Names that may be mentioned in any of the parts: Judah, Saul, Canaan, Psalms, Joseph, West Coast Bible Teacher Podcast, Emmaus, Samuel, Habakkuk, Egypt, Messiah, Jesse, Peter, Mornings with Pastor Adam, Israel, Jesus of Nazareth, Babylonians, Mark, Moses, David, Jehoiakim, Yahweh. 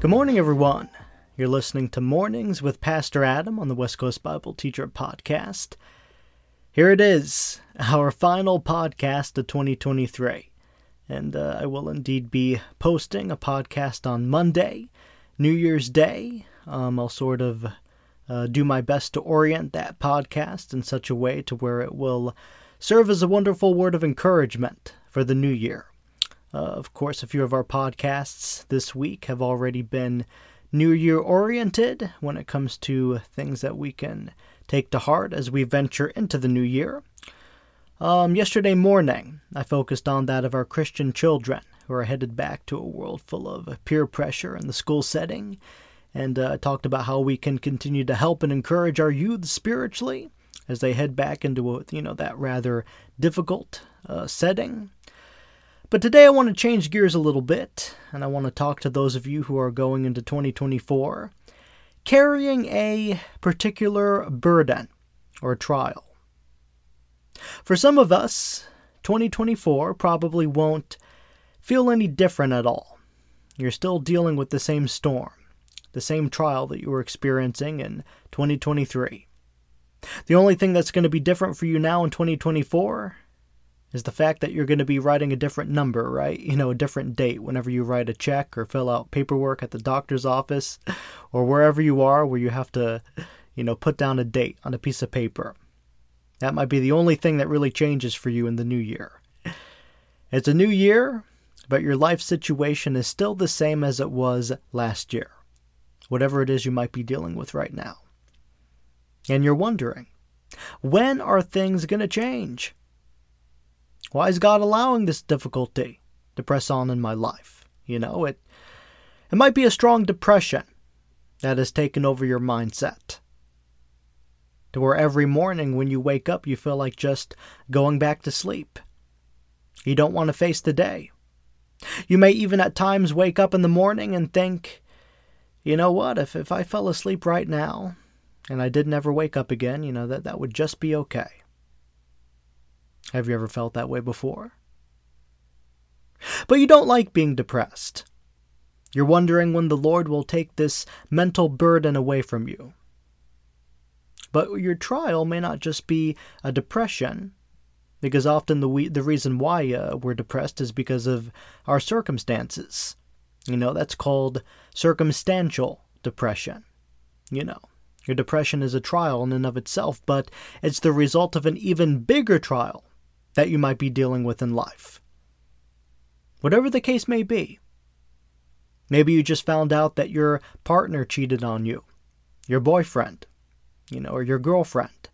Good morning, everyone. You're listening to Mornings with Pastor Adam on the West Coast Bible Teacher Podcast. Here it is, our final podcast of 2023. And I will indeed be posting a podcast on Monday, New Year's Day. I'll sort of do my best to orient that podcast in such a way to where it will serve as a wonderful word of encouragement for the new year. Of course, a few of our podcasts this week have already been New Year-oriented when it comes to things that we can take to heart as we venture into the new year. Yesterday morning, I focused on that of our Christian children who are headed back to a world full of peer pressure in the school setting, and I talked about how we can continue to help and encourage our youth spiritually as they head back into that rather difficult setting. But today I want to change gears a little bit, and I want to talk to those of you who are going into 2024 carrying a particular burden or trial. For some of us, 2024 probably won't feel any different at all. You're still dealing with the same storm, the same trial that you were experiencing in 2023. The only thing that's going to be different for you now in 2024 is the fact that you're going to be writing a different number, right? A different date whenever you write a check or fill out paperwork at the doctor's office or wherever you are where you have to, put down a date on a piece of paper. That might be the only thing that really changes for you in the new year. It's a new year, but your life situation is still the same as it was last year, whatever it is you might be dealing with right now. And you're wondering, when are things going to change? Why is God allowing this difficulty to press on in my life? It might be a strong depression that has taken over your mindset, to where every morning when you wake up, you feel like just going back to sleep. You don't want to face the day. You may even at times wake up in the morning and think, you know what, if I fell asleep right now and I did never wake up again, that would just be okay. Have you ever felt that way before? But you don't like being depressed. You're wondering when the Lord will take this mental burden away from you. But your trial may not just be a depression, because often the reason why we're depressed is because of our circumstances. That's called circumstantial depression. Your depression is a trial in and of itself, but it's the result of an even bigger trial that you might be dealing with in life. Whatever the case may be. Maybe you just found out that your partner cheated on you, your boyfriend, or your girlfriend.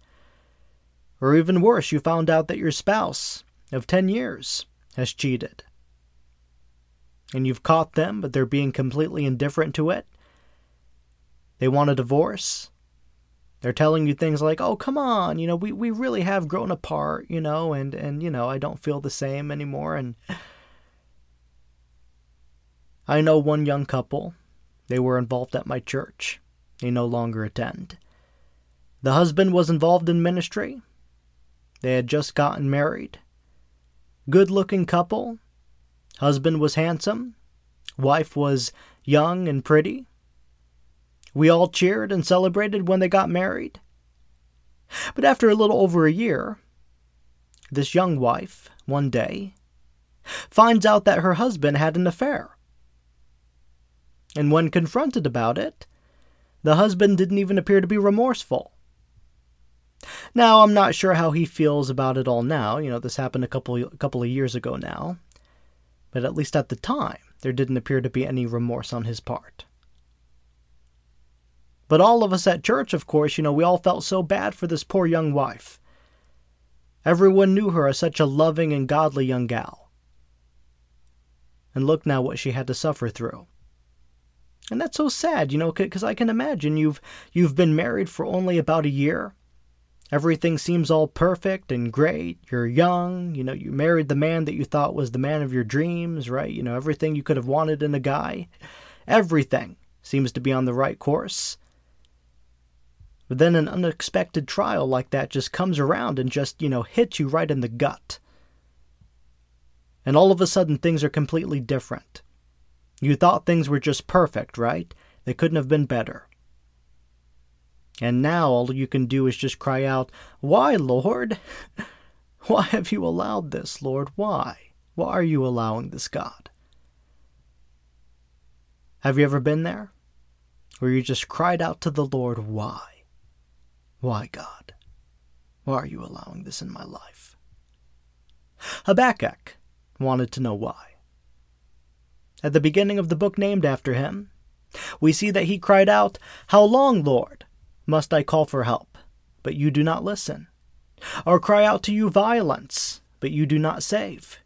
Or even worse, you found out that your spouse of 10 years has cheated. And you've caught them, but they're being completely indifferent to it. They want a divorce. They're telling you things like, oh, come on, we really have grown apart, and I don't feel the same anymore. And I know one young couple, they were involved at my church. They no longer attend. The husband was involved in ministry. They had just gotten married. Good-looking couple. Husband was handsome. Wife was young and pretty. We all cheered and celebrated when they got married. But after a little over a year, this young wife, one day, finds out that her husband had an affair. And when confronted about it, the husband didn't even appear to be remorseful. Now, I'm not sure how he feels about it all now. This happened a couple of years ago now. But at least at the time, there didn't appear to be any remorse on his part. But all of us at church, of course, we all felt so bad for this poor young wife. Everyone knew her as such a loving and godly young gal. And look now what she had to suffer through. And that's so sad, because I can imagine you've been married for only about a year. Everything seems all perfect and great. You're young, you married the man that you thought was the man of your dreams, right? Everything you could have wanted in a guy. Everything seems to be on the right course. But then an unexpected trial like that just comes around and just, hits you right in the gut. And all of a sudden things are completely different. You thought things were just perfect, right? They couldn't have been better. And now all you can do is just cry out, "Why, Lord? Why have you allowed this, Lord? Why? Why are you allowing this, God?" Have you ever been there? Where you just cried out to the Lord, "Why? Why, God? Why are you allowing this in my life?" Habakkuk wanted to know why. At the beginning of the book named after him, we see that he cried out, "How long, Lord, must I call for help, but you do not listen? Or cry out to you violence, but you do not save?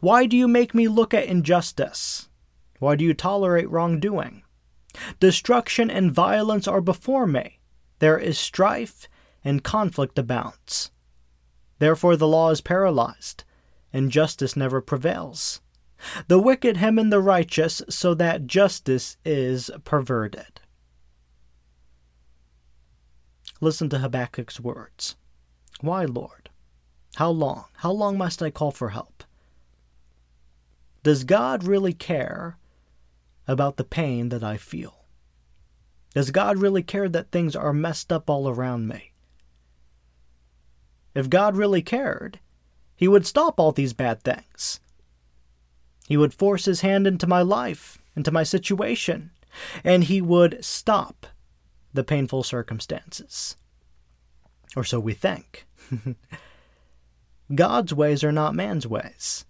Why do you make me look at injustice? Why do you tolerate wrongdoing? Destruction and violence are before me. There is strife and conflict abounds. Therefore the law is paralyzed, and justice never prevails. The wicked hem the righteous, so that justice is perverted." Listen to Habakkuk's words. "Why, Lord? How long? How long must I call for help?" Does God really care about the pain that I feel? Does God really care that things are messed up all around me? If God really cared, He would stop all these bad things. He would force His hand into my life, into my situation, and He would stop the painful circumstances. Or so we think. God's ways are not man's ways.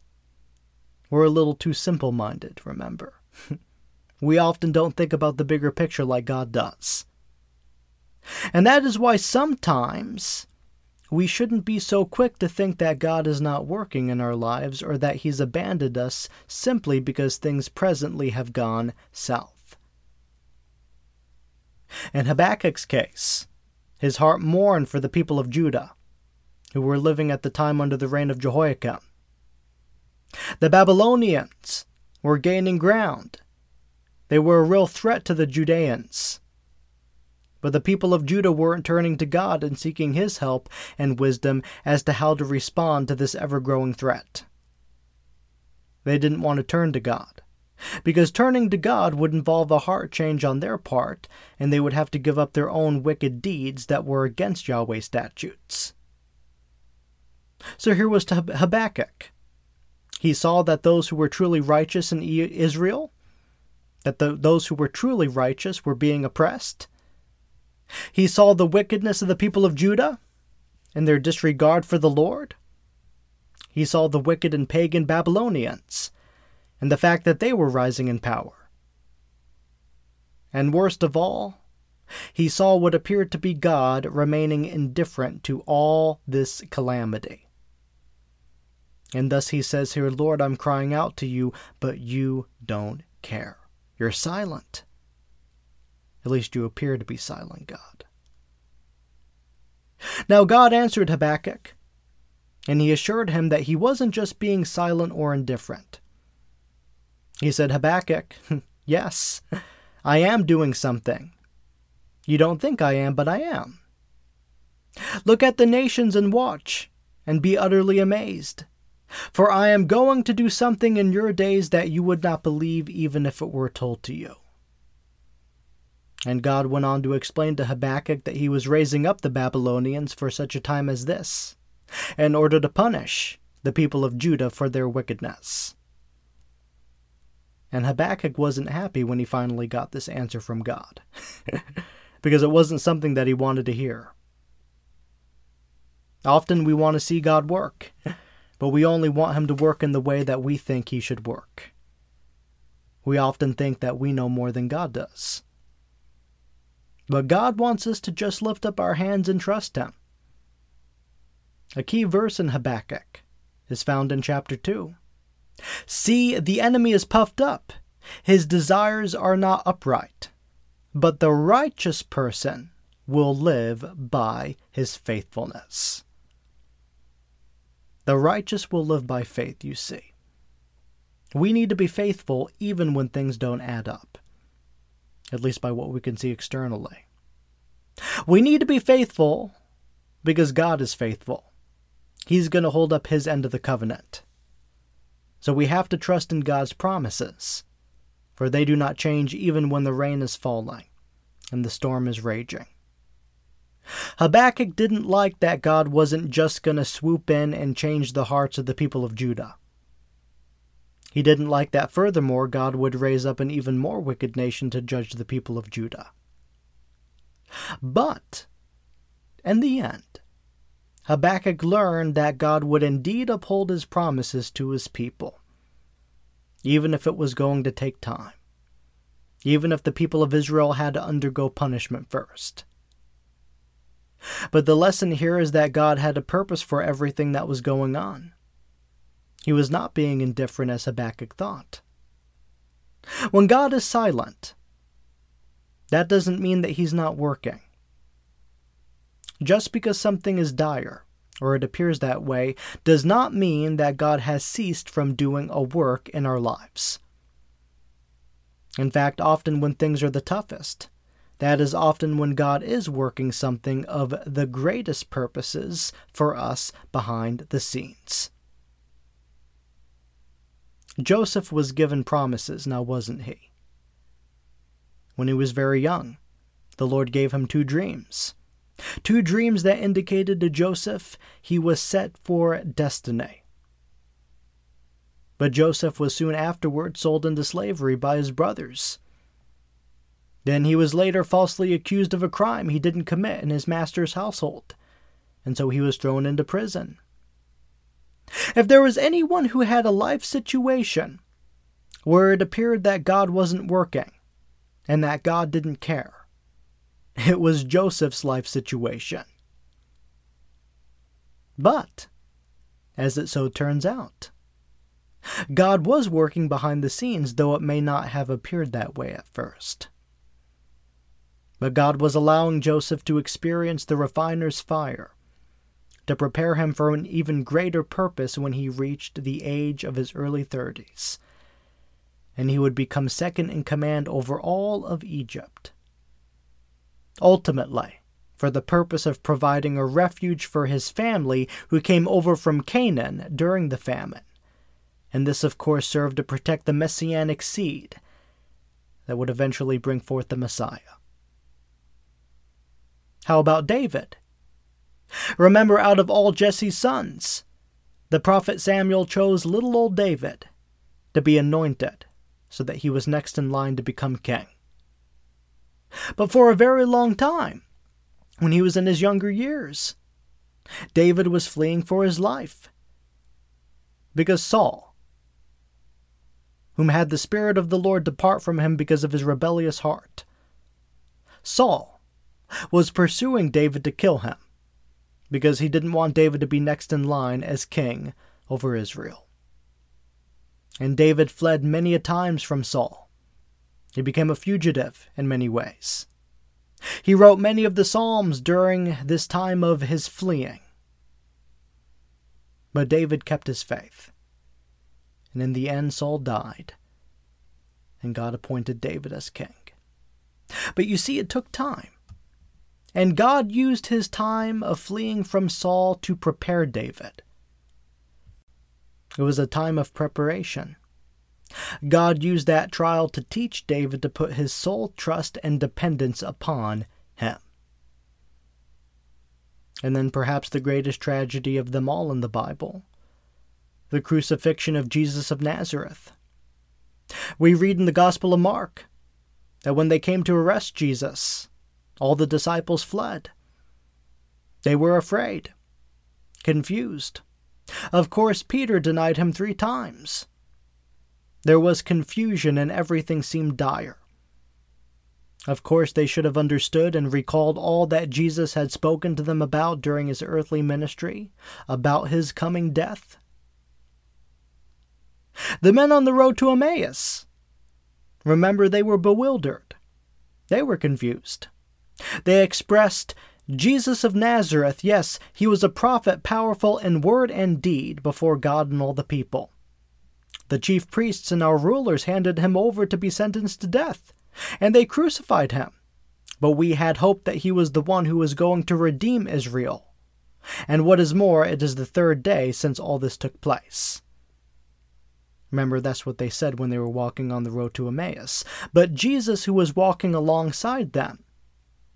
We're a little too simple-minded, remember. We often don't think about the bigger picture like God does. And that is why sometimes we shouldn't be so quick to think that God is not working in our lives or that He's abandoned us simply because things presently have gone south. In Habakkuk's case, his heart mourned for the people of Judah, who were living at the time under the reign of Jehoiakim. The Babylonians were gaining ground. They were a real threat to the Judeans. But the people of Judah weren't turning to God and seeking His help and wisdom as to how to respond to this ever-growing threat. They didn't want to turn to God, because turning to God would involve a heart change on their part, and they would have to give up their own wicked deeds that were against Yahweh's statutes. So here was Habakkuk. He saw that those who were truly righteous in Israel, that those who were truly righteous were being oppressed. He saw the wickedness of the people of Judah and their disregard for the Lord. He saw the wicked and pagan Babylonians, and the fact that they were rising in power. And worst of all, he saw what appeared to be God remaining indifferent to all this calamity. And thus he says here, "Lord, I'm crying out to you, but you don't care. You're silent. At least you appear to be silent, God." Now God answered Habakkuk, and He assured him that He wasn't just being silent or indifferent. He said, "Habakkuk, yes, I am doing something. You don't think I am, but I am. Look at the nations and watch, and be utterly amazed. For I am going to do something in your days that you would not believe even if it were told to you." And God went on to explain to Habakkuk that He was raising up the Babylonians for such a time as this, in order to punish the people of Judah for their wickedness. And Habakkuk wasn't happy when he finally got this answer from God, because it wasn't something that he wanted to hear. Often we want to see God work, but we only want Him to work in the way that we think He should work. We often think that we know more than God does. But God wants us to just lift up our hands and trust Him. A key verse in Habakkuk is found in chapter 2. See, the enemy is puffed up. His desires are not upright. But the righteous person will live by his faithfulness. The righteous will live by faith, you see. We need to be faithful even when things don't add up, at least by what we can see externally. We need to be faithful because God is faithful. He's going to hold up His end of the covenant. So we have to trust in God's promises, for they do not change even when the rain is falling and the storm is raging. Habakkuk didn't like that God wasn't just going to swoop in and change the hearts of the people of Judah. He didn't like that, furthermore, God would raise up an even more wicked nation to judge the people of Judah. But, in the end, Habakkuk learned that God would indeed uphold His promises to His people, even if it was going to take time, even if the people of Israel had to undergo punishment first. But the lesson here is that God had a purpose for everything that was going on. He was not being indifferent as Habakkuk thought. When God is silent, that doesn't mean that He's not working. Just because something is dire, or it appears that way, does not mean that God has ceased from doing a work in our lives. In fact, often when things are the toughest, that is often when God is working something of the greatest purposes for us behind the scenes. Joseph was given promises, now wasn't he? When he was very young, the Lord gave him two dreams. Two dreams that indicated to Joseph he was set for destiny. But Joseph was soon afterward sold into slavery by his brothers. Then he was later falsely accused of a crime he didn't commit in his master's household, and so he was thrown into prison. If there was anyone who had a life situation where it appeared that God wasn't working and that God didn't care, it was Joseph's life situation. But, as it so turns out, God was working behind the scenes, though it may not have appeared that way at first. But God was allowing Joseph to experience the refiner's fire, to prepare him for an even greater purpose when he reached the age of his early 30s, and he would become second in command over all of Egypt, ultimately for the purpose of providing a refuge for his family who came over from Canaan during the famine, and this of course served to protect the messianic seed that would eventually bring forth the Messiah. How about David? Remember, out of all Jesse's sons, the prophet Samuel chose little old David to be anointed so that he was next in line to become king. But for a very long time, when he was in his younger years, David was fleeing for his life because Saul, whom had the Spirit of the Lord depart from him because of his rebellious heart, Saul was pursuing David to kill him, because he didn't want David to be next in line as king over Israel. And David fled many a times from Saul. He became a fugitive in many ways. He wrote many of the Psalms during this time of his fleeing. But David kept his faith. And in the end, Saul died, and God appointed David as king. But you see, it took time. And God used his time of fleeing from Saul to prepare David. It was a time of preparation. God used that trial to teach David to put his sole trust and dependence upon Him. And then perhaps the greatest tragedy of them all in the Bible, the crucifixion of Jesus of Nazareth. We read in the Gospel of Mark that when they came to arrest Jesus, all the disciples fled. They were afraid, confused. Of course, Peter denied him 3 times. There was confusion and everything seemed dire. Of course, they should have understood and recalled all that Jesus had spoken to them about during his earthly ministry, about his coming death. The men on the road to Emmaus, remember, they were bewildered. They were confused. They expressed, Jesus of Nazareth, yes, he was a prophet powerful in word and deed before God and all the people. The chief priests and our rulers handed him over to be sentenced to death, and they crucified him. But we had hoped that he was the one who was going to redeem Israel. And what is more, it is the third day since all this took place. Remember, that's what they said when they were walking on the road to Emmaus. But Jesus, who was walking alongside them,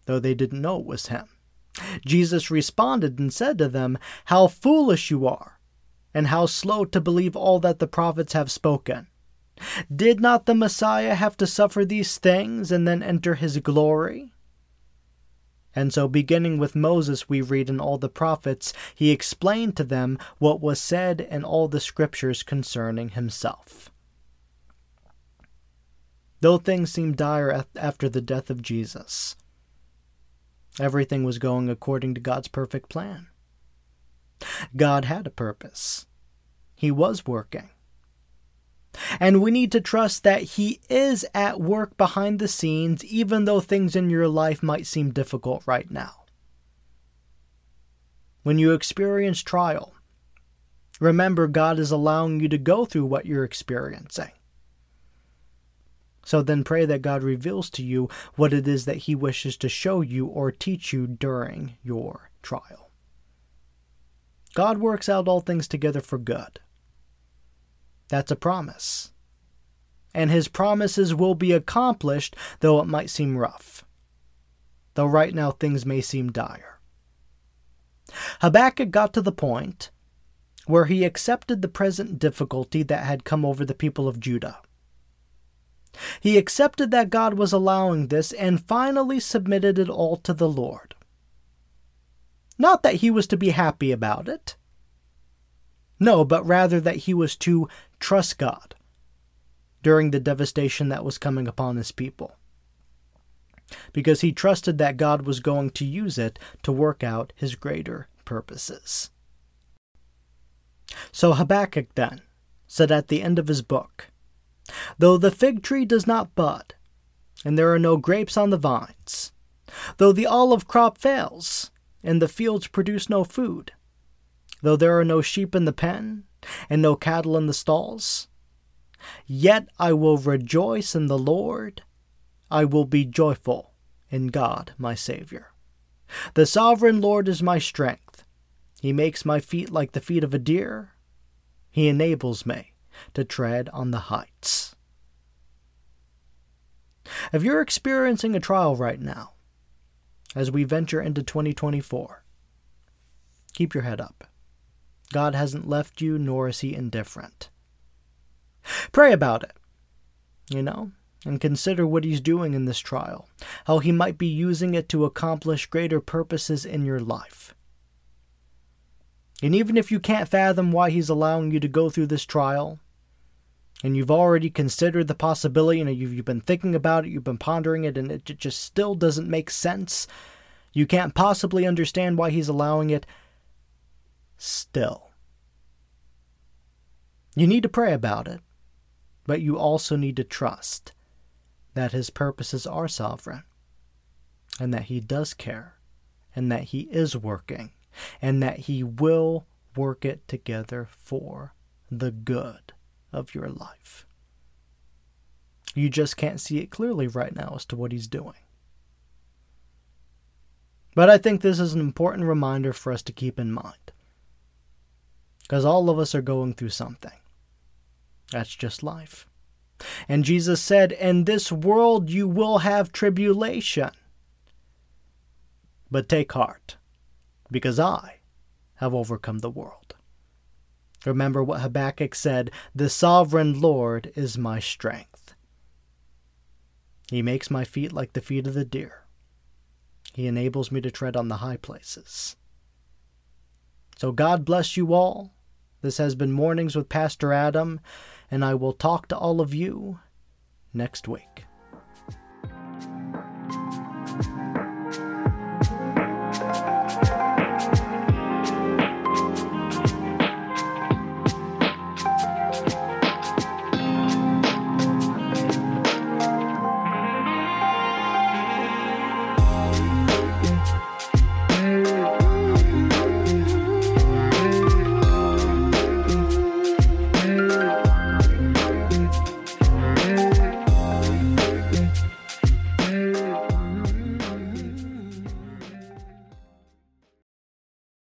though they didn't know it was him, Jesus responded and said to them, "How foolish you are, and how slow to believe all that the prophets have spoken. Did not the Messiah have to suffer these things and then enter his glory?" And so, beginning with Moses, we read in all the prophets, he explained to them what was said in all the scriptures concerning himself. Though things seemed dire after the death of Jesus, everything was going according to God's perfect plan. God had a purpose. He was working. And we need to trust that he is at work behind the scenes, even though things in your life might seem difficult right now. When you experience trial, remember, God is allowing you to go through what you're experiencing. So then pray that God reveals to you what it is that he wishes to show you or teach you during your trial. God works out all things together for good. That's a promise. And his promises will be accomplished, though it might seem rough. Though right now things may seem dire. Habakkuk got to the point where he accepted the present difficulty that had come over the people of Judah. He accepted that God was allowing this and finally submitted it all to the Lord. Not that he was to be happy about it. No, but rather that he was to trust God during the devastation that was coming upon his people, because he trusted that God was going to use it to work out his greater purposes. So Habakkuk then said at the end of his book, "Though the fig tree does not bud, and there are no grapes on the vines, though the olive crop fails, and the fields produce no food, though there are no sheep in the pen, and no cattle in the stalls, yet I will rejoice in the Lord. I will be joyful in God my Savior. The sovereign Lord is my strength. He makes my feet like the feet of a deer. He enables me to tread on the heights." If you're experiencing a trial right now, as we venture into 2024, keep your head up. God hasn't left you, nor is he indifferent. Pray about it, and consider what he's doing in this trial, how he might be using it to accomplish greater purposes in your life. And even if you can't fathom why he's allowing you to go through this trial, and you've already considered the possibility, you've been thinking about it, you've been pondering it, and it just still doesn't make sense, you can't possibly understand why he's allowing it, still, you need to pray about it, but you also need to trust that his purposes are sovereign, and that he does care, and that he is working, and that he will work it together for the good of your life. You just can't see it clearly right now as to what he's doing. But I think this is an important reminder for us to keep in mind, because all of us are going through something. That's just life. And Jesus said, "In this world you will have tribulation. But take heart, because I have overcome the world." Remember what Habakkuk said, "The sovereign Lord is my strength. He makes my feet like the feet of the deer. He enables me to tread on the high places." So God bless you all. This has been Mornings with Pastor Adam, and I will talk to all of you next week.